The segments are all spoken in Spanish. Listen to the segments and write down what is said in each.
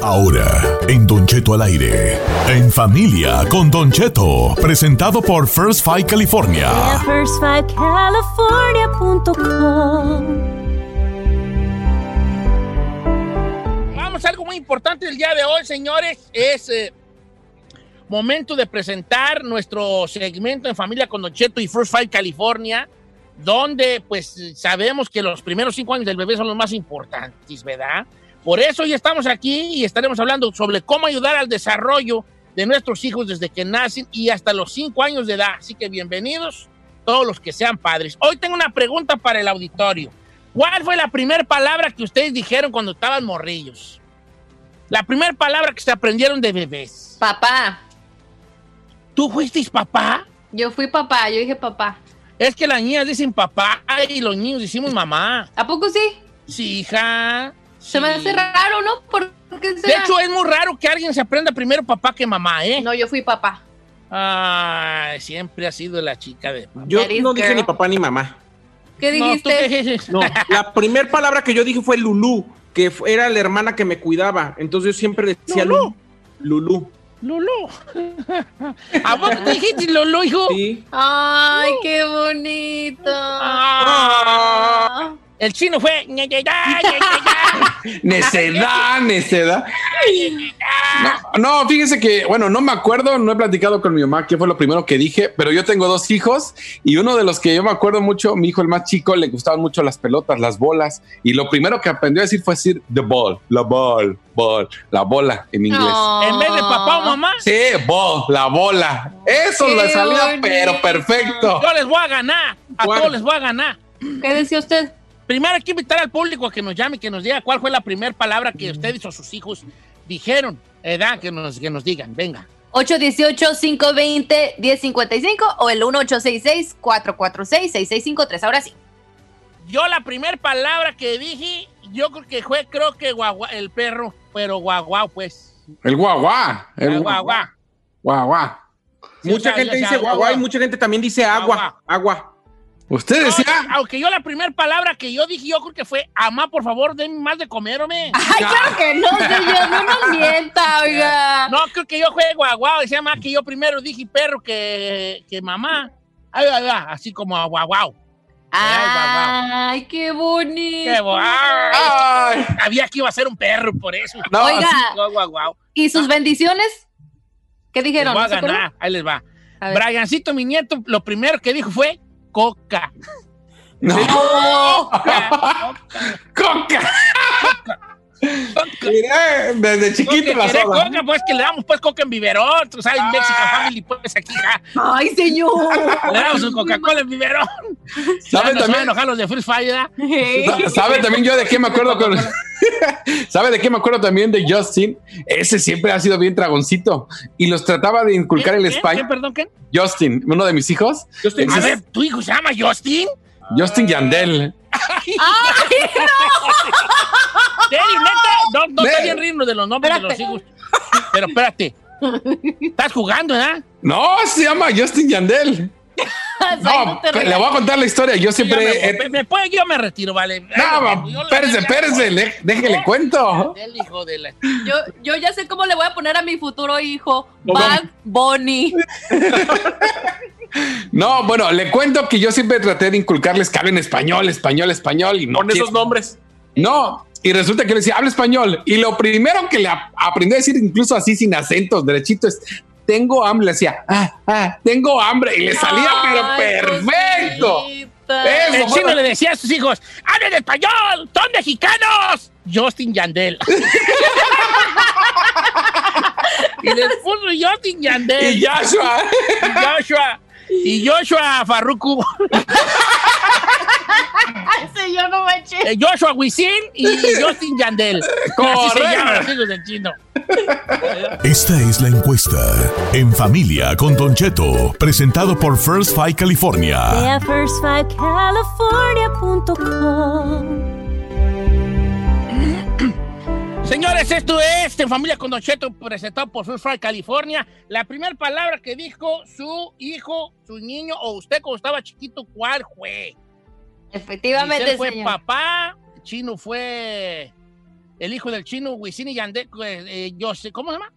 Ahora, en Don Cheto al aire, en Familia con Don Cheto, presentado por First 5 California. First5California.com. Vamos a algo muy importante el día de hoy, señores. Es momento de presentar nuestro segmento en Familia con Don Cheto y First 5 California, donde pues sabemos que los primeros 5 años del bebé son los más importantes, ¿verdad? Por eso hoy estamos aquí y estaremos hablando sobre cómo ayudar al desarrollo de nuestros hijos desde que nacen y hasta los 5 años de edad. Así que bienvenidos todos los que sean padres. Hoy tengo una pregunta para el auditorio. ¿Cuál fue la primera palabra que ustedes dijeron cuando estaban morrillos? La primera palabra que se aprendieron de bebés. Papá. ¿Tú fuisteis papá? Yo fui papá, yo dije papá. Es que las niñas dicen papá y los niños decimos mamá. ¿A poco sí? Sí, hija. Se me hace raro, ¿no? De hecho, es muy raro que alguien se aprenda primero papá que mamá, ¿eh? No, yo fui papá. Ay, siempre ha sido la chica de papá. Yo no dije ni papá ni mamá. ¿Qué dijiste? No, la primera palabra que yo dije fue Lulú, que era la hermana que me cuidaba. Entonces yo siempre decía Lulú. Lulú. Lulú. ¿A vos te dijiste Lulú, hijo? Sí. Ay, qué bonito. Ah. El chino fue... necedad. No, fíjense que, bueno, no me acuerdo, no he platicado con mi mamá qué fue lo primero que dije, pero yo tengo 2 hijos y uno de los que yo me acuerdo mucho, mi hijo el más chico, le gustaban mucho las pelotas, las bolas, y lo primero que aprendió a decir fue decir the ball, la ball, ball, la bola en inglés. Oh. ¿En vez de papá o mamá? Sí, ball, la bola. Eso le salía, pero perfecto. Yo les voy a ganar, todos les voy a ganar. ¿Qué decía usted? Primero hay que invitar al público a que nos llame, que nos diga cuál fue la primera palabra que ustedes o sus hijos dijeron, edad, que nos digan, venga. 818-520-1055 o el 1-866-446-6653, ahora sí. Yo la primera palabra que dije, yo creo que fue, guagua, el perro, pero guagua, pues. El guagua. El guagua. Guagua. Sí, mucha gente dice guagua y mucha gente también dice agua. ¿Usted decía? No, aunque yo la primera palabra que yo dije, yo creo que fue, amá, por favor, denme más de comer, hombre. Ay, claro que no, señor, no nos mienta, oiga. No, creo que yo fue guaguau, decía más que yo primero dije perro que mamá. Ay, así como guaguau. Ay, qué bonito. Qué ay. Sabía que iba a ser un perro, por eso. No, oiga, así, guau. ¿Y sus bendiciones? ¿Qué dijeron? Les voy a ganar, ahí les va. Briancito, mi nieto, lo primero que dijo fue, Coca. No. Coca. Mira, desde chiquito la soda. Coca, pues que le damos pues coca en biberón, tú sabes, Mexican Family, pues aquí. Ja. Ay, señor. Le damos un Coca-Cola en biberón. ¿Sabe también? Enojar los de First Fire. ¿Sabe también yo de qué me acuerdo con ¿Sabe de qué me acuerdo también de Justin? Ese siempre ha sido bien tragoncito y los trataba de inculcar el español. ¿Perdón, qué? Justin, uno de mis hijos. Justin. A ver, ¿tu hijo se llama Justin? Justin Yandel. ¡Ay, no! Serio, neta, no estoy en ritmo de los nombres de los hijos. Pero espérate, ¿estás jugando, ¿eh? No, se llama Justin Yandel. No, le voy a contar la historia. Yo siempre. Yo me retiro, vale. No, espérense, déjele cuento. Yo ya sé cómo le voy a poner a mi futuro hijo, Bad Bunny. No, bueno, le cuento que yo siempre traté de inculcarles que hablen español y no. Con esos nombres. No, y resulta que le decía, habla español. Y lo primero que le aprendió a decir, incluso así sin acentos, derechito, es tengo hambre. Le decía, tengo hambre. Y le salía, pero perfecto. Eso, el chino le decía a sus hijos, hablen español, son mexicanos. Justin Yandel. Y les puso Justin Yandel. Y Joshua. Y Joshua Farruko. Ese yo no me eché. Joshua Wisin y Justin Yandel. Así se llaman los hijos del chino. Esta es la encuesta en Familia con Don Cheto, presentado por First 5 California. Ve a first5california.com. Señores, esto es en Familia con Don Cheto, presentado por First 5 California. La primera palabra que dijo su hijo, su niño o usted cuando estaba chiquito, ¿cuál fue? Efectivamente, Giselle fue señor. Papá, Chino fue el hijo del chino, Wisin y Yandel, ¿cómo se llama?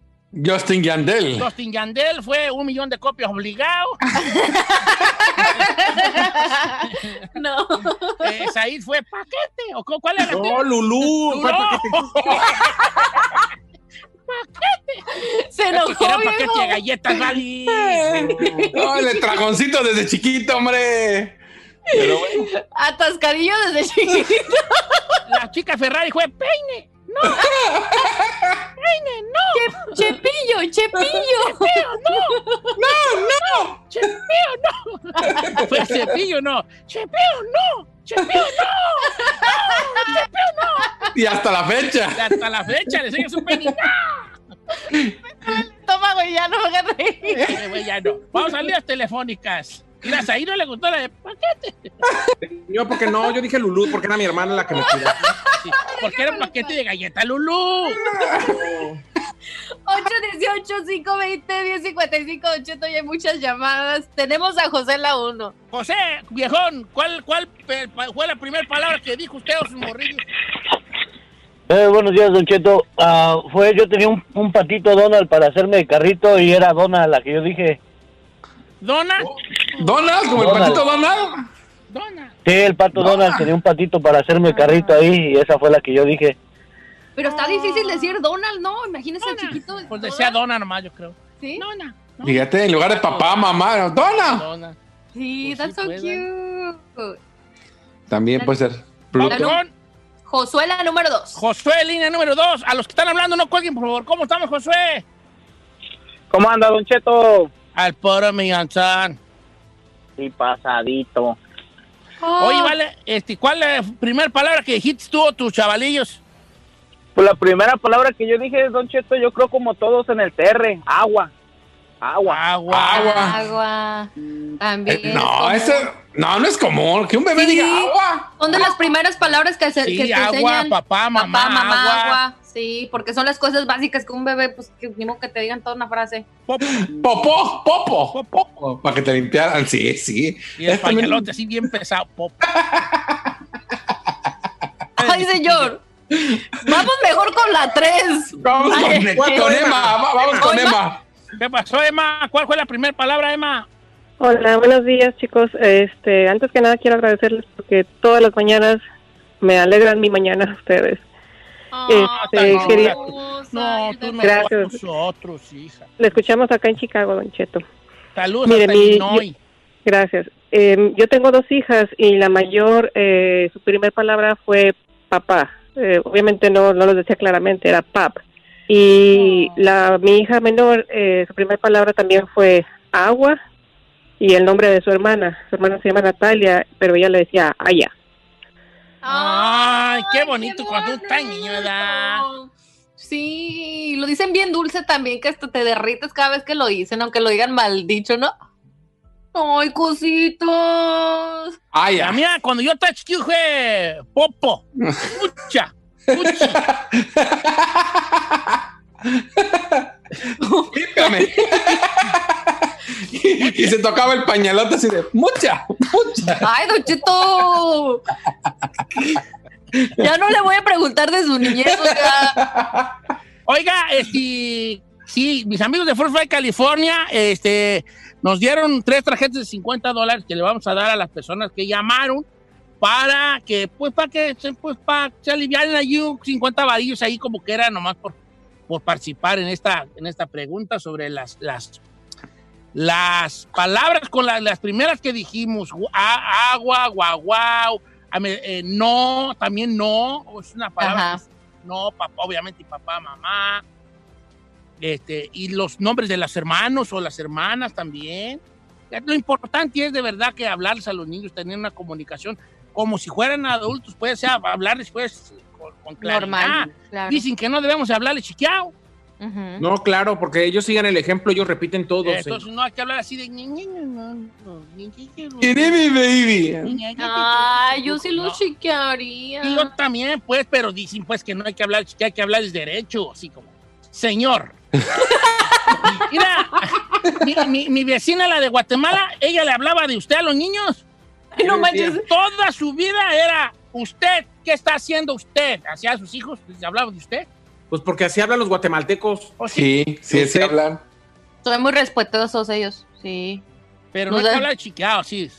Justin Yandel. Justin Yandel fue 1 millón de copias obligado. No. Said fue paquete. ¿O cuál era? No, Lulú. No. Paquete. Se enojó, viejo. Era paquete de galletas, Gali. No, el estragoncito desde chiquito, hombre. Pero bueno. Atascadillo desde chiquito. La chica Ferrari fue peine. No. Peine, no. Chepillo. No. Chepillo, no. Fue cepillo, no. Chepillo, no. Y hasta la fecha. Le enseña su peine. ¡No! Toma, güey, ya no me agarré. Güey, ya no. Vamos a las telefónicas. Las ahí no le gustó la de paquete. Yo, porque no, yo dije Lulú, porque era mi hermana la que me tiró. Sí, porque era un paquete de galleta, Lulú. 818-520-1055, Cheto, y hay muchas llamadas. Tenemos a José la 1. José, viejón, ¿cuál fue la primera palabra que dijo usted o sus morrillos? Buenos días, Don Cheto. Yo tenía un patito Donald para hacerme el carrito y era Donald la que yo dije. ¿Donald? ¿Como Donald. El patito Donald? Sí, el pato Donald tenía un patito para hacerme el carrito ahí y esa fue la que yo dije. Pero está difícil decir Donald, ¿no? Imagínese el chiquito. Pues decía Donald nomás, yo creo. ¿Sí? Donald. No. Fíjate, en lugar de papá, mamá, Donald. Sí, pues that's so cute. También puede ser. Plutón. Josué, la número 2. Josué, línea número 2. A los que están hablando, no cuelguen, por favor. ¿Cómo estamos, Josué? ¿Cómo anda, Don Cheto? Al poro mi ganzán. Sí, pasadito. Oye, vale, ¿cuál es la primera palabra que dijiste tú o tus chavalillos? Pues la primera palabra que yo dije, Don Cheto, yo creo como todos en el TR, agua. También. No, eso no es común, que un bebé diga agua. Son de las primeras palabras que agua, te enseñan. Papá, mamá, agua. Sí, porque son las cosas básicas que un bebé, pues, que mismo que te digan toda una frase. Popó. Para que te limpiaran, sí. Y el pañalote así bien pesado, popó. Ay, señor. Vamos mejor con la 3. Vamos con Emma. ¿Qué pasó, Emma? ¿Cuál fue la primera palabra, Emma? Hola, buenos días, chicos. Antes que nada quiero agradecerles porque todas las mañanas me alegran mi mañana ustedes. Tú no gracias. Nosotros, hija. Le escuchamos acá en Chicago, Don Cheto. Saludos. Mire, gracias. Yo tengo 2 hijas y la mayor, su primera palabra fue papá. Obviamente no lo decía claramente, era pap. Y mi hija menor, su primera palabra también fue agua y el nombre de su hermana. Su hermana se llama Natalia, pero ella le decía Aya. ¡Ay, qué bonito cuando está niño, ¿verdad? Sí, lo dicen bien dulce también, que hasta te derrites cada vez que lo dicen, aunque lo digan mal dicho, ¿no? ¡Ay, cositos! ¡Ay, a mí cuando yo estaba chiquito fue popo! ¡Puchi! ¡Pícame! Y se tocaba el pañalote así de mucha. Ay, Don Cheto. Ya no le voy a preguntar de su niñez. Oiga, sí, mis amigos de First 5 California, nos dieron 3 tarjetas de $50 que le vamos a dar a las personas que llamaron para que, pues, para que se aliviaran allí 50 varillos ahí como que era nomás por participar en esta pregunta sobre las palabras con las primeras que dijimos, agua, guau, no, también no, es una palabra, ajá, no, papá, obviamente papá, mamá, y los nombres de los hermanos o las hermanas también. Lo importante es de verdad que hablarles a los niños, tener una comunicación como si fueran adultos, puede ser hablarles pues con claridad. Normal, claro. Dicen que no debemos hablarles chiquiao. Uh-huh. No, claro, porque ellos sigan el ejemplo, ellos repiten todo. Entonces no hay que hablar así de baby. Ay, yo sí los chiquearía. Yo también, pues, pero dicen pues que no hay que hablar chiquiao, hay que hablarles derecho, así como señor. Mira, mi vecina, la de Guatemala, ella le hablaba de usted a los niños. No manches. Toda su vida era usted, ¿qué está haciendo usted? ¿Hacía sus hijos? ¿Les hablaba de usted? Pues porque así hablan los guatemaltecos. Oh, sí, sí, así hablan. Son muy respetuosos ellos, sí. Pero no hay que hablar de chiqueado, sí.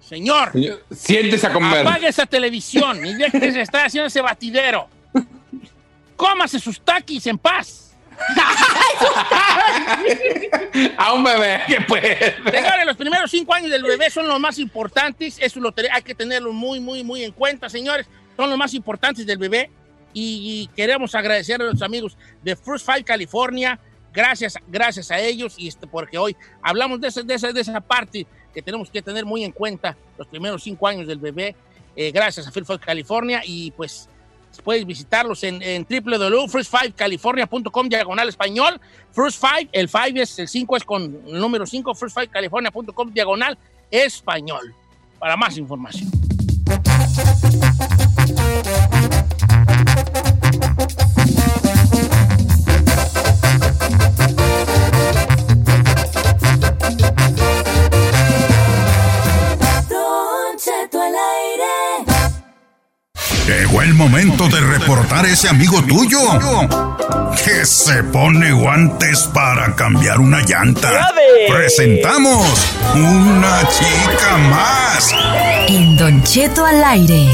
Señor, siéntese a comer. Apague esa televisión y deje que se está haciendo ese batidero. Cómase sus taquis en paz. A un bebé que puede. Señores, los primeros 5 años del bebé son los más importantes. Eso hay que tenerlo muy, muy, muy en cuenta, señores. Son los más importantes del bebé. Y queremos agradecer a los amigos de First 5 California. Gracias a ellos. Y porque hoy hablamos de esa parte que tenemos que tener muy en cuenta, los primeros 5 años del bebé. Gracias a First 5 California. Y pues puedes visitarlos en www.first5california.com /español. First 5, el 5 es el 5, es con el número 5, first5california.com /español. Para más información. Llegó el momento de reportar ese amigo tuyo que se pone guantes para cambiar una llanta. Presentamos una chica más en Don Cheto al aire.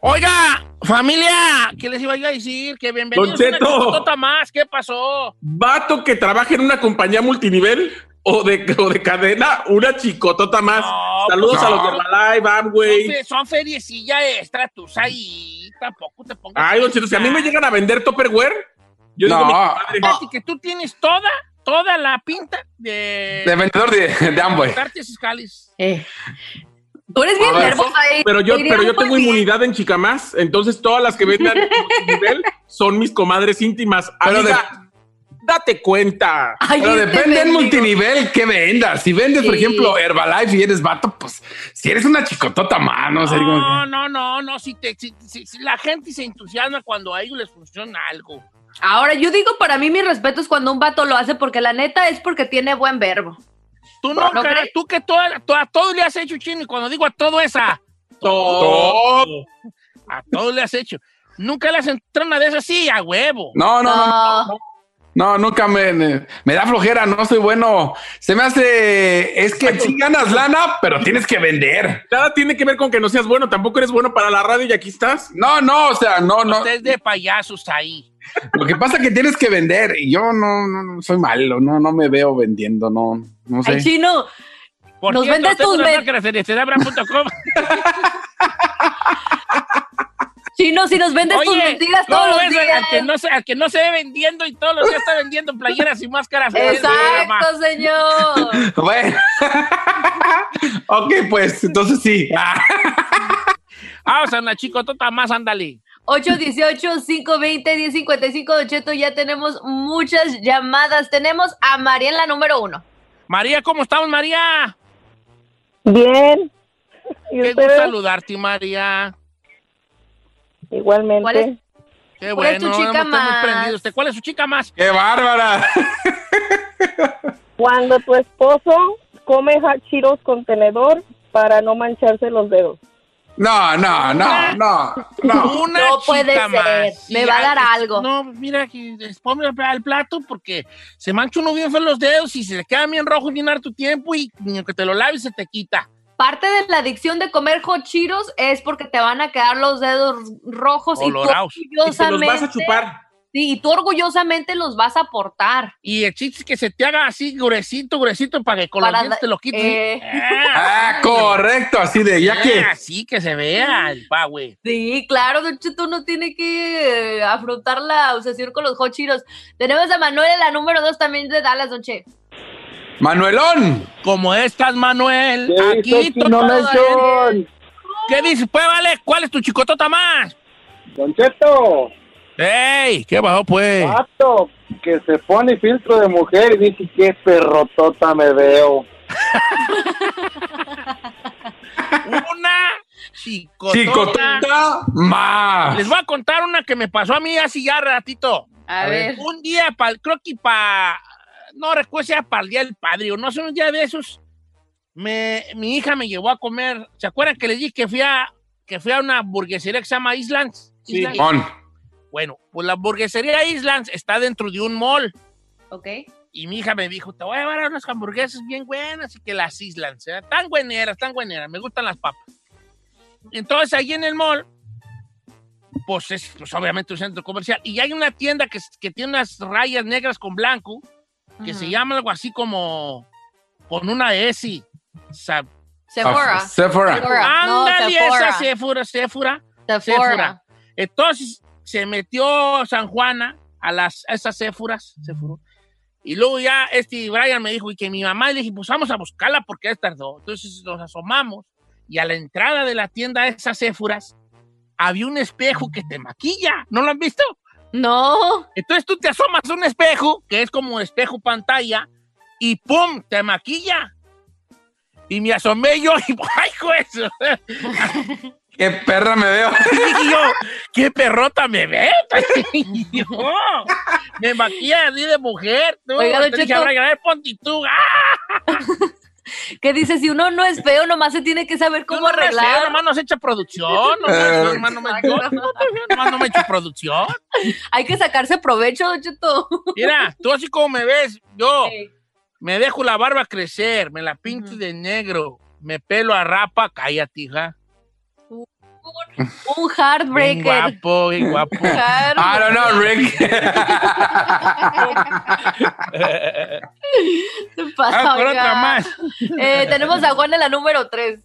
Oiga, familia, ¿qué les iba yo a decir? Que bienvenidos a una chicotota más. ¿Qué pasó? Vato que trabaja en una compañía multinivel o de cadena, una chicotota más. No, saludos a los de Herbalife, Amway. Son feriecilla extra, tú ahí tampoco te pongas. Ay, Don Cheto, si a mí me llegan a vender Topperware, yo no digo mi padre. No. Que tú tienes toda la pinta de vendedor de Amway. Tú eres bien nervioso. Pero yo tengo inmunidad en chicamás, entonces todas las que vendan nivel son mis comadres íntimas. Amiga, date cuenta. Ay, pero depende del multinivel que vendas. Si vendes, por ejemplo, Herbalife y eres vato, pues si eres una chicotota mano. No. Si la gente se entusiasma cuando a ellos les funciona algo. Ahora, yo digo, para mí, mi respeto es cuando un vato lo hace, porque la neta es porque tiene buen verbo. Tú no, cara, tú que a todo le has hecho, chino, y cuando digo a todo es a todo. A todo le has hecho. Nunca le has entrado una de esas así, a huevo. No. No, nunca me da flojera, no soy bueno. Se me hace, es que sí ganas lana, pero tienes que vender. Nada tiene que ver con que no seas bueno, tampoco eres bueno para la radio y aquí estás. No. Ustedes de payasos ahí. Lo que pasa es que tienes que vender y yo no soy malo, no me veo vendiendo, no sé. Ay, Chino, nos vendes tus Chino, si nos vendes tus mentiras todos los días. Al que no se ve vendiendo y todos los días está vendiendo playeras y máscaras. Exacto, señor. Bueno. Ok, pues, entonces sí. Vamos a una chicotota más, ándale. 818-520-1055, Don Cheto, ya tenemos muchas llamadas. Tenemos a María en la número 1. María, ¿cómo estamos, María? Bien. Qué gusto saludarte, María. Igualmente. Qué bueno, es tu chica más? ¿Cuál es su chica más? ¡Qué bárbara! Cuando tu esposo come hachiros con tenedor para no mancharse los dedos. No. Una no puede ser. Más. Me va a dar algo. No, mira, ponme al plato porque se mancha uno bien feo los dedos y se le queda bien rojo bien harto tiempo y que te lo laves se te quita. Parte de la adicción de comer Hot Cheetos es porque te van a quedar los dedos rojos colorados. Y tú orgullosamente, y te los vas a chupar. Sí, y tú orgullosamente los vas a aportar. Y el chiste es que se te haga así gruesito para que con los dientes te lo quiten. Correcto, así de ya que. Así que se vea el pa, güey. Sí, claro, Don Cheto no tiene que afrontar la obsesión con los Hot Cheetos. Tenemos a Manuel, la número 2 también de Dallas, Don Cheto. ¡Manuelón! Como estás, Manuel. Aquí todo el... ¿Qué dices? Pues, vale, ¿cuál es tu chicotota más? Don Cheto. ¡Ey! ¿Qué bajó, pues? Pato, que se pone filtro de mujer y dice, ¡qué perrotota me veo! Una chicotota más. Les voy a contar una que me pasó a mí así ya ratito. A ver. Un día, creo que para... No recuerdo si era para el Día del Padre o no, son un día de esos. Mi hija me llevó a comer. ¿Se acuerdan que les dije que fui a una hamburguesería que se llama Islands? Sí. Bueno, pues la hamburguesería Islands está dentro de un mall. Ok. Y mi hija me dijo, te voy a llevar a unas hamburguesas bien buenas y que las Islands, ¿eh? Tan bueneras, me gustan las papas. Entonces, ahí en el mall, pues es pues, obviamente un centro comercial. Y hay una tienda que tiene unas rayas negras con blanco que se llama algo así como con una S. Sephora. Ándale, esa Sephora. Entonces se metió San Juana a esas Sephora. Y luego ya Brian me dijo, y que mi mamá, le dije, pues vamos a buscarla porque ya tardó. Entonces nos asomamos y a la entrada de la tienda de esas Sephora había un espejo que te maquilla. ¿No lo han visto? No. Entonces tú te asomas a un espejo, que es como un espejo pantalla, y ¡pum! Te maquilla. Y me asomé yo y ¡ay, eso! ¡Qué perra me veo! Y yo, ¡qué perrota me veo! Y yo, me maquilla así de mujer. Tú. Oiga, Don Cheto. ¿Qué dice? Si uno no es feo, nomás se tiene que saber cómo arreglar. Nomás nos echa producción. Nomás no me echa producción. Hay que sacarse provecho, Don Cheto. Mira, tú así como me ves, yo me dejo la barba crecer, me la pinto de negro, me pelo a rapa, cállate, hija. Un heartbreaker. Bien guapo. I don't know, Rick. ¿Qué pasa, otra más? Tenemos a Juan en la número 3.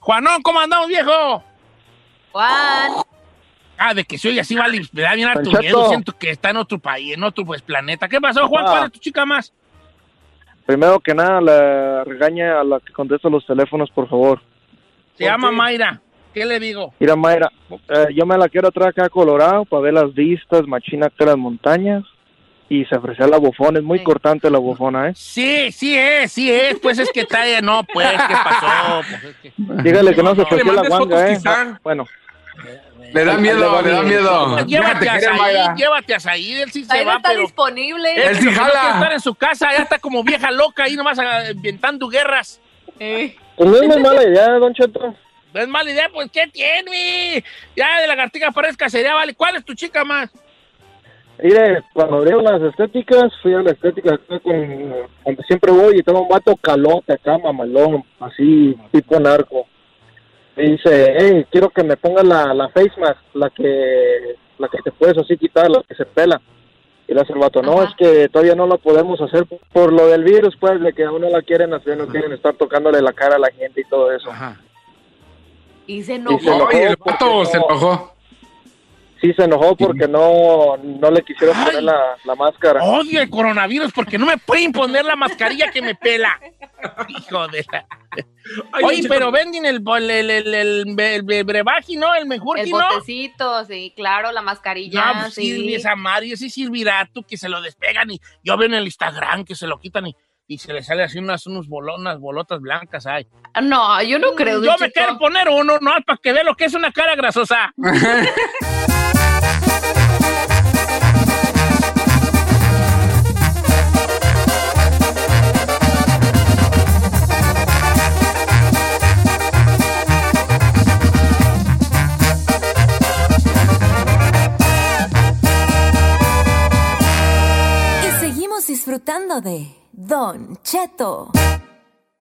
Juanón, ¿cómo andamos, viejo? Juan. De que se oye así, vale, me da bien harto miedo. Siento que está en otro país, en otro pues, planeta. ¿Qué pasó, Juan? ¿Cuál es tu chica más? Primero que nada, le regaña a la que contesta los teléfonos, por favor. Se llama Mayra. ¿Qué le digo? Mira, Mayra, yo me la quiero traer acá a Colorado para ver las vistas, machina acá las montañas y se ofrece la bufona. Es muy cortante la bufona, ¿eh? Sí es. Pues es que talla, no, pues, ¿qué pasó? Pues es que... Dígale que no se ofreció la guanga, ¿eh? Quizá. Bueno. Le da miedo. Llévate a Said, él sí se va, está pero disponible. Él sí jala. No estar en su casa, ya está como vieja loca ahí nomás inventando guerras. Pues no es mala idea, Don Cheto. No es mala idea, pues, ¿qué tiene? Ya de lagartija parezca sería, vale. ¿Cuál es tu chica más? Mire, cuando abrieron las estéticas, fui a la estética donde siempre voy y estaba un vato calote acá, mamalón, así, tipo narco. Y dice, hey, quiero que me pongas la face mask, la que te puedes así quitar, la que se pela. Y le hace el vato, no, es que todavía no la podemos hacer por lo del virus, pues, de que a uno la quieren hacer, no quieren estar tocándole la cara a la gente y todo eso. Ajá. Y se enojó. ¿Y el pato se enojó? Sí, se enojó porque no le quisieron poner la máscara. Odio el coronavirus porque no me pueden poner la mascarilla que me pela. Hijo de la... Oye, pero venden el brebaje, ¿no? El mejor que no. El botecito, sí, claro, la mascarilla. No, pues sí, esa Mario, sí servirá tú que se lo despegan y yo veo en el Instagram que se lo quitan y se le sale así unas bolotas blancas. Ay. No, yo no creo. Yo me quiero poner uno, no, para que vea lo que es una cara grasosa. Hablando de Don Cheto.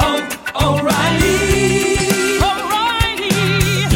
oh, O'Reilly.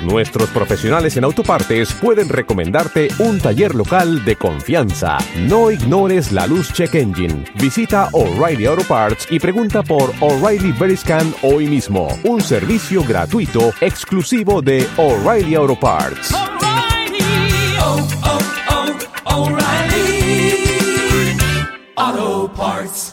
nuestros profesionales en autopartes pueden recomendarte un taller local de confianza. No ignores la luz check engine. Visita O'Reilly Auto Parts y pregunta por O'Reilly Veriscan hoy mismo. Un servicio gratuito exclusivo de O'Reilly Auto Parts. O'Reilly. Oh, oh, oh, O'Reilly Auto Parts.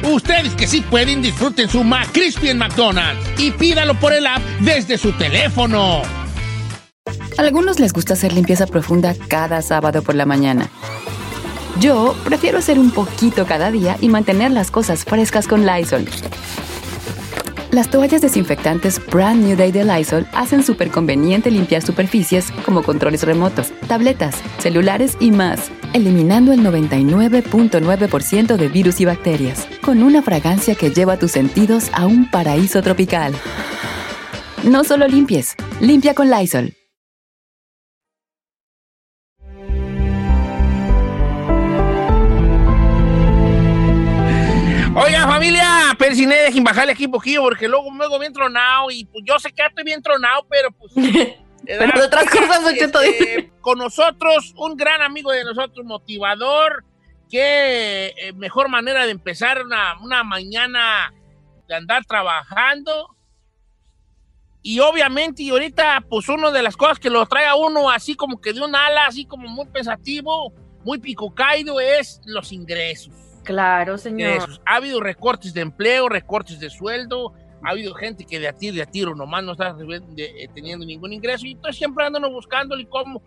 Ustedes que sí pueden, disfruten su McCrispy en McDonald's y pídalo por el app desde su teléfono. Algunos les gusta hacer limpieza profunda cada sábado por la mañana. Yo prefiero hacer un poquito cada día y mantener las cosas frescas con Lysol. Las toallas desinfectantes Brand New Day de Lysol hacen súper conveniente limpiar superficies como controles remotos, tabletas, celulares y más, eliminando el 99.9% de virus y bacterias, con una fragancia que lleva tus sentidos a un paraíso tropical. No solo limpies, limpia con Lysol. Oiga, familia, persiné, dejen bajarle aquí un poquillo porque luego bien tronado y pues yo sé que estoy bien tronado, pero pues... pero de otras cosas, con nosotros, un gran amigo de nosotros, motivador, que mejor manera de empezar una mañana de andar trabajando. Y obviamente, y ahorita, pues una de las cosas que lo trae a uno así como que de un ala, así como muy pensativo, muy picocaído, es los ingresos. Claro, señor. Ingresos. Ha habido recortes de empleo, recortes de sueldo, ha habido gente que de a tiro nomás no está teniendo ningún ingreso y entonces siempre andan buscándole cómo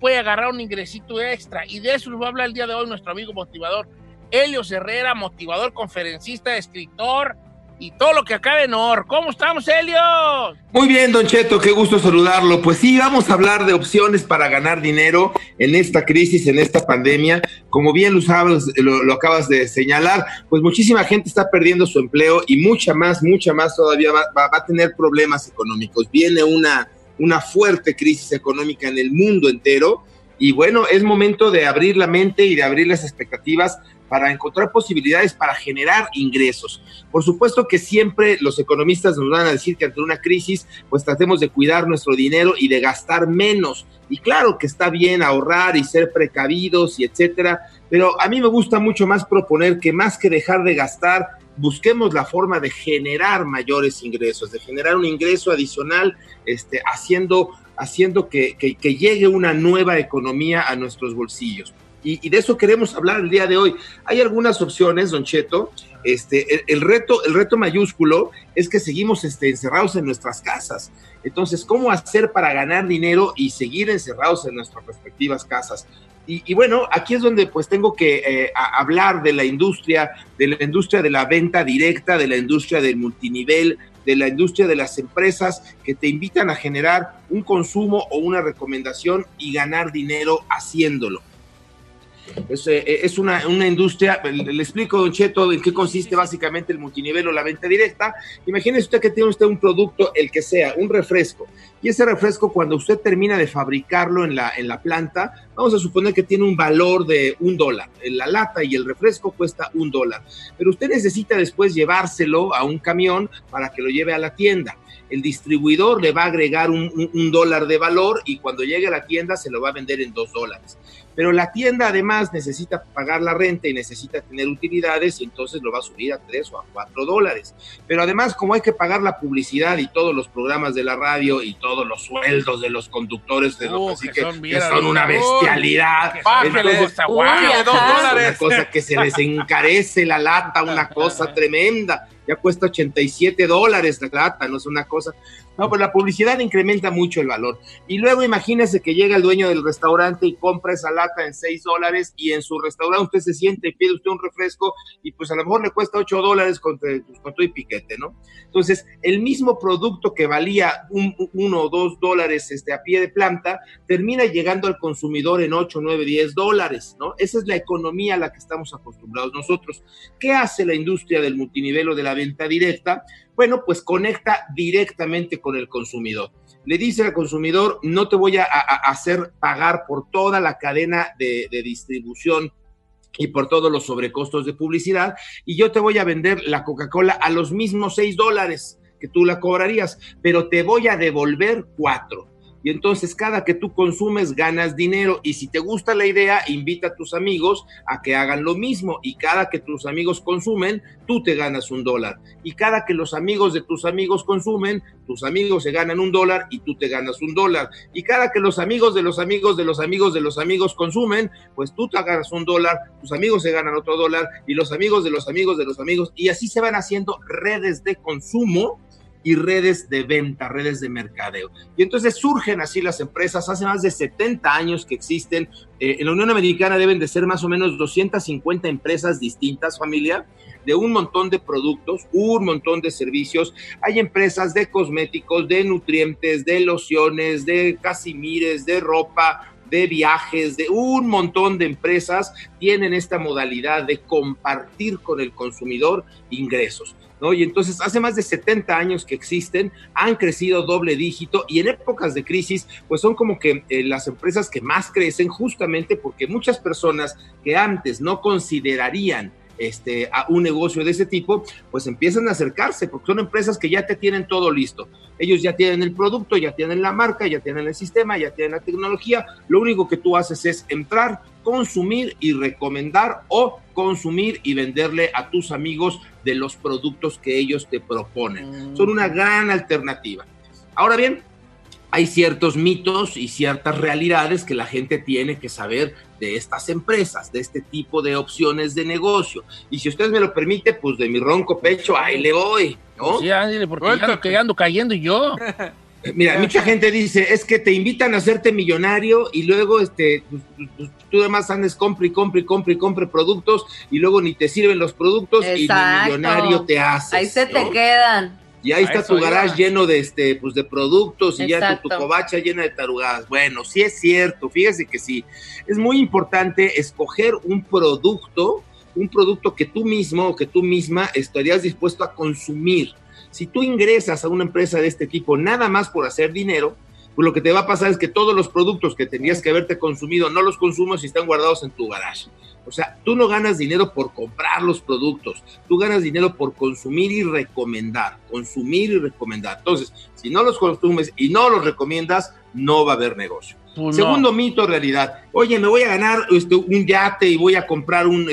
puede agarrar un ingresito extra. Y de eso nos va a hablar el día de hoy nuestro amigo motivador, Helios Herrera, motivador, conferencista, escritor y todo lo que acabe en or. ¿Cómo estamos, Helios? Muy bien, Don Cheto, qué gusto saludarlo. Pues sí, vamos a hablar de opciones para ganar dinero en esta crisis, en esta pandemia. Como bien lo acabas de señalar, pues muchísima gente está perdiendo su empleo y mucha más todavía va a tener problemas económicos. Viene una fuerte crisis económica en el mundo entero y bueno, es momento de abrir la mente y de abrir las expectativas para encontrar posibilidades para generar ingresos. Por supuesto que siempre los economistas nos van a decir que ante una crisis, pues tratemos de cuidar nuestro dinero y de gastar menos. Y claro que está bien ahorrar y ser precavidos y etcétera, pero a mí me gusta mucho más proponer que más que dejar de gastar, busquemos la forma de generar mayores ingresos, de generar un ingreso adicional, haciendo que llegue una nueva economía a nuestros bolsillos. Y de eso queremos hablar el día de hoy. Hay algunas opciones, Don Cheto. El reto mayúsculo es que seguimos encerrados en nuestras casas. Entonces, ¿cómo hacer para ganar dinero y seguir encerrados en nuestras respectivas casas? Y bueno, aquí es donde pues tengo que hablar de la industria de la venta directa, de la industria del multinivel, de la industria de las empresas que te invitan a generar un consumo o una recomendación y ganar dinero haciéndolo. Es una industria, le explico, Don Cheto, en qué consiste básicamente el multinivel o la venta directa. Imagínese usted que tiene usted un producto, el que sea, un refresco, y ese refresco cuando usted termina de fabricarlo en la planta, vamos a suponer que tiene un valor de $1, la lata y el refresco cuesta $1, pero usted necesita después llevárselo a un camión para que lo lleve a la tienda. El distribuidor le va a agregar un $1 de valor y cuando llegue a la tienda se lo va a vender en $2. Pero la tienda además necesita pagar la renta y necesita tener utilidades y entonces lo va a subir a $3 o a $4. Pero además, como hay que pagar la publicidad y todos los programas de la radio y todos los sueldos de los conductores, de los que son una bestialidad. Entonces, $2. Una cosa que se les encarece la lata, una cosa tremenda. Ya cuesta $87 la lata, no es una cosa. No, pues la publicidad incrementa mucho el valor. Y luego imagínese que llega el dueño del restaurante y compra esa lata en $6 y en su restaurante usted se siente y pide usted un refresco y pues a lo mejor le cuesta $8 con todo y piquete, ¿no? Entonces, el mismo producto que valía $1 o $2 a pie de planta termina llegando al consumidor en $8, $9, $10, ¿no? Esa es la economía a la que estamos acostumbrados nosotros. ¿Qué hace la industria del multinivel o de la venta directa? Bueno, pues conecta directamente con el consumidor. Le dice al consumidor, no te voy a hacer pagar por toda la cadena de distribución y por todos los sobrecostos de publicidad, y yo te voy a vender la Coca-Cola a los mismos $6 que tú la cobrarías, pero te voy a devolver $4. Y entonces cada que tú consumes ganas dinero, y si te gusta la idea, invita a tus amigos a que hagan lo mismo, y cada que tus amigos consumen, tú te ganas $1, y cada que los amigos de tus amigos consumen, tus amigos se ganan $1 y tú te ganas $1, y cada que los amigos de los amigos de los amigos de los amigos consumen, pues tú te ganas $1, tus amigos se ganan otro $1 y los amigos de los amigos de los amigos, y así se van haciendo redes de consumo y redes de venta, redes de mercadeo. Y entonces surgen así las empresas. Hace más de 70 años que existen. En la Unión Americana deben de ser más o menos 250 empresas distintas, familia, de un montón de productos, un montón de servicios. Hay empresas de cosméticos, de nutrientes, de lociones, de casimires, de ropa, de viajes, de un montón de empresas tienen esta modalidad de compartir con el consumidor ingresos, ¿no? Y entonces hace más de 70 años que existen, han crecido doble dígito y en épocas de crisis pues son como que las empresas que más crecen, justamente porque muchas personas que antes no considerarían a un negocio de ese tipo, pues empiezan a acercarse, porque son empresas que ya te tienen todo listo. Ellos ya tienen el producto, ya tienen la marca, ya tienen el sistema, ya tienen la tecnología. Lo único que tú haces es entrar, consumir y recomendar, o consumir y venderle a tus amigos de los productos que ellos te proponen. Son una gran alternativa. Ahora bien, hay ciertos mitos y ciertas realidades que la gente tiene que saber de estas empresas, de este tipo de opciones de negocio. Y si usted me lo permite, pues de mi ronco pecho, ahí le voy, ¿no? Sí, ándale, porque ya ando cayendo yo. Mira, mucha gente dice, es que te invitan a hacerte millonario y luego tú además andes compre productos y luego ni te sirven los productos. Exacto. Y ni millonario te haces. Ahí se te quedan. Y ahí está tu garage lleno de productos y ya tu covacha llena de tarugadas. Bueno, sí es cierto, fíjese que sí. Es muy importante escoger un producto que tú mismo o que tú misma estarías dispuesto a consumir. Si tú ingresas a una empresa de este tipo nada más por hacer dinero, pues lo que te va a pasar es que todos los productos que tendrías que haberte consumido no los consumas y están guardados en tu garage. O sea, tú no ganas dinero por comprar los productos, tú ganas dinero por consumir y recomendar. Entonces, si no los consumes y no los recomiendas, no va a haber negocio. Pues segundo mito, realidad. Oye, me voy a ganar un yate y voy a comprar un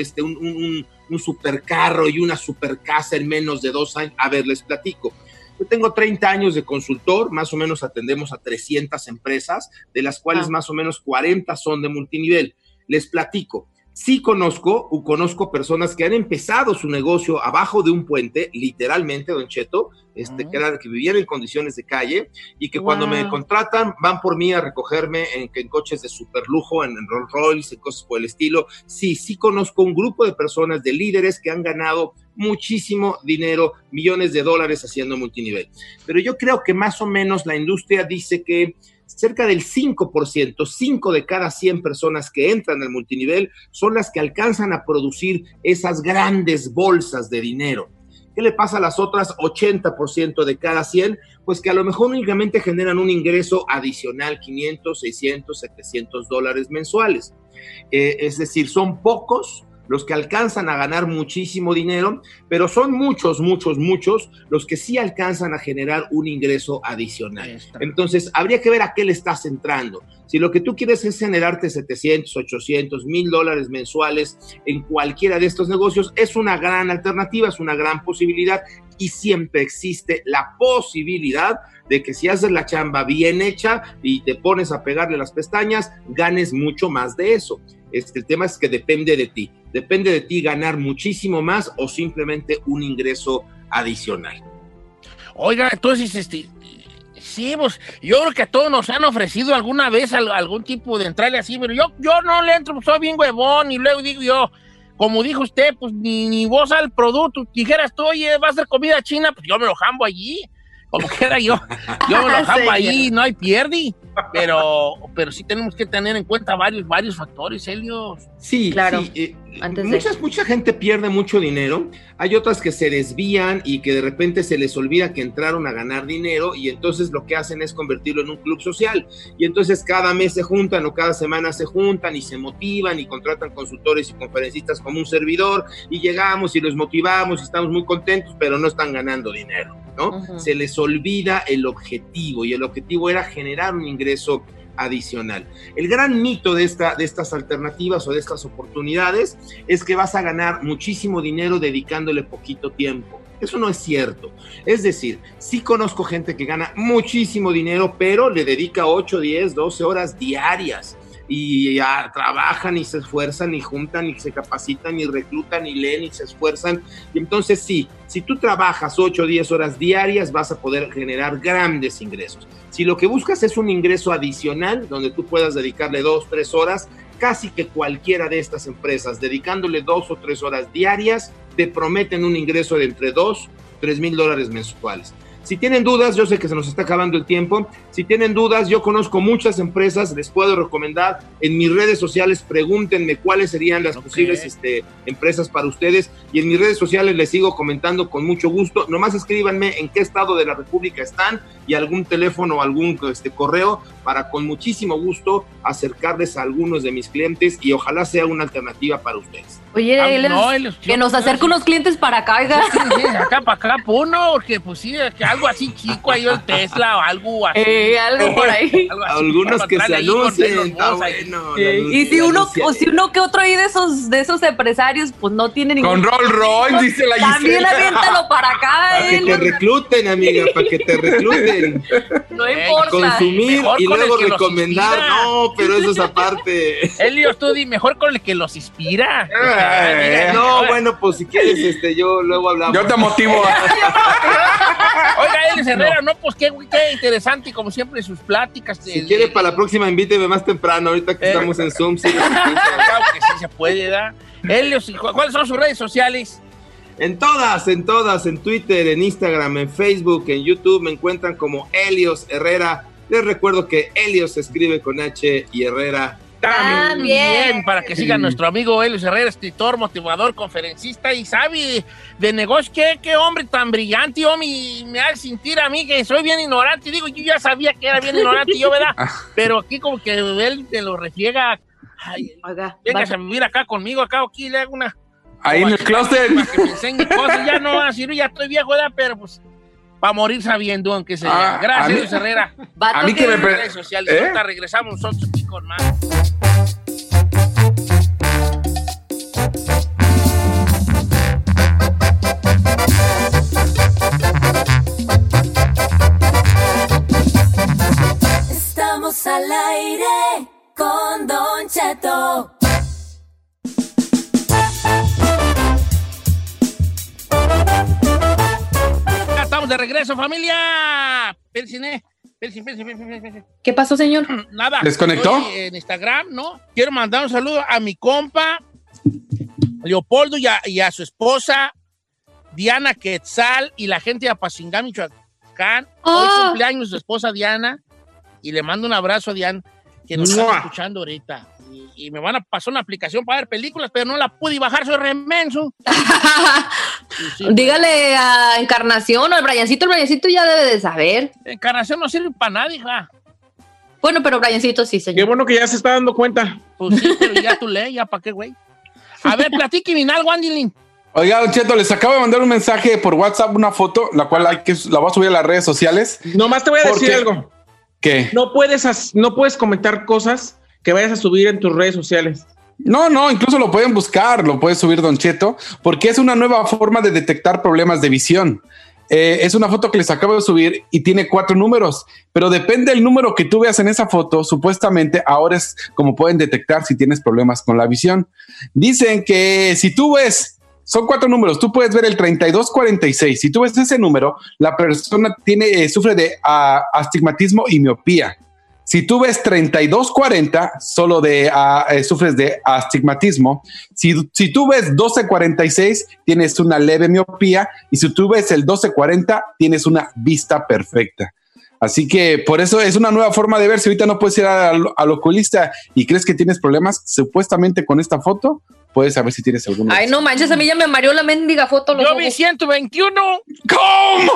supercarro y una supercasa en menos de 2 años. A ver, les platico. Yo tengo 30 años de consultor, más o menos atendemos a 300 empresas, de las cuales más o menos 40 son de multinivel. Les platico. Sí conozco personas que han empezado su negocio abajo de un puente, literalmente, Don Cheto, que vivían en condiciones de calle y que cuando me contratan van por mí a recogerme en coches de superlujo, en Rolls Royce, en cosas por el estilo. Sí conozco un grupo de personas, de líderes que han ganado muchísimo dinero, millones de dólares haciendo multinivel. Pero yo creo que más o menos la industria dice que cerca del 5%, 5 de cada 100 personas que entran al multinivel son las que alcanzan a producir esas grandes bolsas de dinero. ¿Qué le pasa a las otras 80% de cada 100? Pues que a lo mejor únicamente generan un ingreso adicional, 500, 600, 700 dólares mensuales. Es decir, son pocos los que alcanzan a ganar muchísimo dinero, pero son muchos los que sí alcanzan a generar un ingreso adicional. Entonces, habría que ver a qué le estás entrando. Si lo que tú quieres es generarte 700, 800, 1000 dólares mensuales en cualquiera de estos negocios, es una gran alternativa, es una gran posibilidad y siempre existe la posibilidad de que si haces la chamba bien hecha y te pones a pegarle las pestañas, ganes mucho más de eso. El tema es que depende de ti. Depende de ti ganar muchísimo más o simplemente un ingreso adicional. Oiga, entonces, sí, pues, yo creo que a todos nos han ofrecido alguna vez algún tipo de entrarle así, pero yo no le entro, pues, soy bien huevón, y luego digo yo, como dijo usted, pues, ni vos al producto, dijeras tú, oye, va a ser comida china, pues yo me lo jambo allí, como quiera yo me lo jambo allí, no hay pierde. Pero sí tenemos que tener en cuenta varios factores, Helios. Sí, claro. Sí, mucha gente pierde mucho dinero, hay otras que se desvían y que de repente se les olvida que entraron a ganar dinero y entonces lo que hacen es convertirlo en un club social y entonces cada mes se juntan o cada semana se juntan y se motivan y contratan consultores y conferencistas como un servidor y llegamos y los motivamos y estamos muy contentos, pero no están ganando dinero, ¿no? Uh-huh. Se les olvida el objetivo y el objetivo era generar un ingreso adicional. El gran mito de estas alternativas o de estas oportunidades es que vas a ganar muchísimo dinero dedicándole poquito tiempo. Eso no es cierto. Es decir, sí conozco gente que gana muchísimo dinero, pero le dedica 8, 10, 12 horas diarias y ya trabajan y se esfuerzan y juntan y se capacitan y reclutan y leen y se esfuerzan. Y entonces sí, si tú trabajas 8 o 10 horas diarias vas a poder generar grandes ingresos. Si lo que buscas es un ingreso adicional donde tú puedas dedicarle 2 o 3 horas, casi que cualquiera de estas empresas dedicándole 2 o 3 horas diarias te prometen un ingreso de entre 2 y 3 mil dólares mensuales. Si tienen dudas, yo sé que se nos está acabando el tiempo. Si tienen dudas, yo conozco muchas empresas, les puedo recomendar en mis redes sociales, pregúntenme cuáles serían las posibles empresas para ustedes y en mis redes sociales les sigo comentando con mucho gusto. Nomás escríbanme en qué estado de la República están y algún teléfono o algún correo para con muchísimo gusto acercarles a algunos de mis clientes y ojalá sea una alternativa para ustedes. Oye, que nos acerque unos clientes para acá, oiga. Sí, acá para acá, uno, porque pues sí, que algo así chico, ahí el Tesla o algo así. Algo por ahí. Algo así, algunos que se anuncien. Bueno, y si uno, o si uno que otro ahí de esos empresarios, pues no tiene ningún... Con Rolls Royce, dice la Gisela. También aviéntalo para acá. Para que te recluten, amiga, para que te recluten. No importa. Consumir y luego recomendar. No, pero eso es aparte. Helios, tú di mejor con el que los inspira. No, bueno, pues si quieres, yo luego hablamos. Yo te motivo. Oiga, Helios Herrera, no, pues qué interesante, como siempre, sus pláticas. Si quiere, para la próxima, invíteme más temprano, ahorita que estamos en Zoom. Sí, claro que sí se puede, ¿verdad? Helios, ¿cuáles son sus redes sociales? En todas, en Twitter, en Instagram, en Facebook, en YouTube, me encuentran como Helios Herrera. Les recuerdo que Helios se escribe con H y Herrera También, para que siga nuestro amigo Helios Herrera, escritor, motivador, conferencista y sabe de negocios. Qué hombre tan brillante, me hace sentir a mí que soy bien ignorante. Digo, yo ya sabía que era bien ignorante, ¿verdad? Pero aquí como que él te lo refriega. Venga a vivir acá conmigo, aquí le hago una... Ahí en el clóset. Para que me enseñe cosas, ya no va a decir, ya estoy viejo, ¿verdad? Pero pues... para morir sabiendo, aunque sea. Gracias, Helios Herrera. A mí que me... redes sociales. Ahorita regresamos nosotros, chicos, más. Estamos al aire con Don Cheto. estamos de regreso, familia. ¿Qué pasó, señor? Nada. ¿Desconectó? Estoy en Instagram, ¿no? Quiero mandar un saludo a mi compa Leopoldo y a su esposa Diana Quetzal y la gente de Apatzingán, Michoacán. Oh. Hoy cumpleaños su esposa Diana y le mando un abrazo a Diana que nos está escuchando ahorita. Y me van a pasar una aplicación para ver películas, pero no la pude bajar, soy remenso. Sí, dígale a Encarnación o al Briancito. El Briancito ya debe de saber. Encarnación no sirve para nada, hija. Bueno, pero Briancito sí, señor. Qué bueno que ya se está dando cuenta. Pues sí, pero ya tú lees, ya para qué, güey. A ver, platíqueme algo, Andilín. Oiga, Don Cheto, les acabo de mandar un mensaje por WhatsApp, una foto, la cual la voy a subir a las redes sociales. Nomás te voy a decir algo. ¿Qué? No puedes comentar cosas que vayas a subir en tus redes sociales. No, incluso lo pueden buscar, lo puede subir Don Cheto, porque es una nueva forma de detectar problemas de visión. Es una foto que les acabo de subir y tiene 4 números, pero depende del número que tú veas en esa foto, supuestamente ahora es como pueden detectar si tienes problemas con la visión. Dicen que si tú ves, son 4 números, tú puedes ver el 3246, si tú ves ese número, la persona sufre de astigmatismo y miopía. Si tú ves 3240, solo sufres de astigmatismo. Si tú ves 1246, tienes una leve miopía. Y si tú ves el 1240, tienes una vista perfecta. Así que por eso es una nueva forma de ver. Si ahorita no puedes ir al oculista y crees que tienes problemas, supuestamente con esta foto, puedes saber si tienes alguna. Ay, no manches, a mí ya me mareó la mendiga foto. Yo vi 121. ¿Cómo?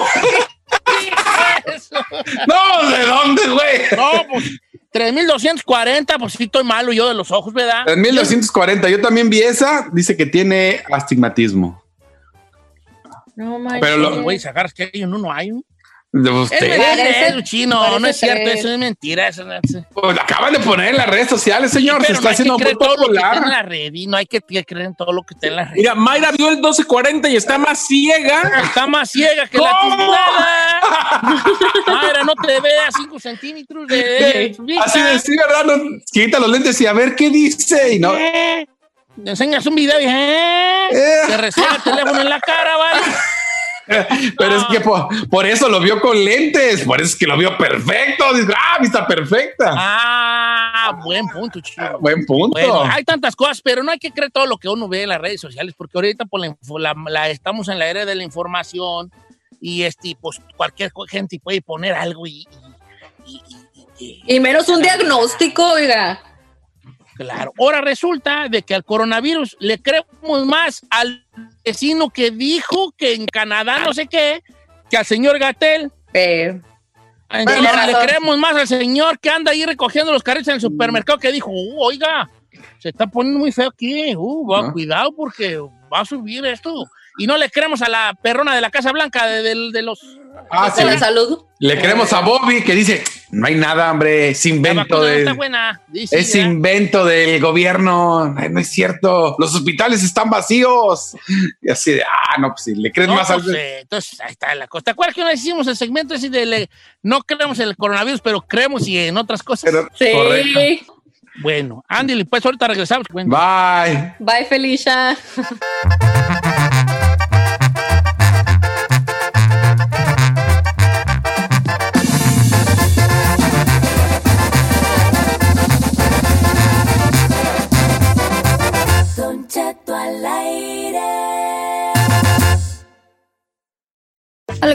Eso. No, ¿de dónde, güey? No, pues 3240, pues sí estoy malo yo de los ojos, ¿verdad? 3240, yo también vi esa, dice que tiene astigmatismo. No manches. Pero lo voy a sacar, que ellos no hay. De usted. Es chino, no es cierto, eso es mentira. Eso no es... Pues lo acaban de poner en las redes sociales, señor. Sí, se está haciendo un poco popular. No hay que creer en todo lo que está en la red. Mira, Mayra vio el 1240 y está más ciega. Está más ciega que la chingada. Mayra, no te ve a 5 centímetros de así de sí, ¿verdad? No, quita los lentes y a ver qué dice. Y no. Te enseñas un video y te recibe el teléfono en la cara, ¿vale? Pero no. Es que por eso lo vio con lentes, por eso es que lo vio perfecto. Dice, vista perfecta. Buen punto, chico. Buen punto. Bueno, hay tantas cosas, pero no hay que creer todo lo que uno ve en las redes sociales, porque ahorita estamos en la era de la información y pues cualquier gente puede poner algo y menos un diagnóstico, oiga. Claro. Ahora resulta de que al coronavirus le creemos más al vecino que dijo que en Canadá no sé qué, que al señor Gatell. Entonces le creemos más al señor que anda ahí recogiendo los carritos en el supermercado que dijo, oiga, se está poniendo muy feo aquí, cuidado porque va a subir esto. Y no le creemos a la perrona de la Casa Blanca de los... sí. La salud. Le creemos a Bobby que dice, no hay nada, hombre, es invento invento del gobierno, no es cierto, los hospitales están vacíos. Y así de, no, pues si le crees más al... entonces, ahí está la cosa. ¿Te acuerdas que no hicimos el segmento ese de no creemos en el coronavirus, pero creemos y en otras cosas? Pero, sí. Correcto. Bueno, Andy, pues ahorita regresamos. Cuéntame. Bye. Bye, Felicia. A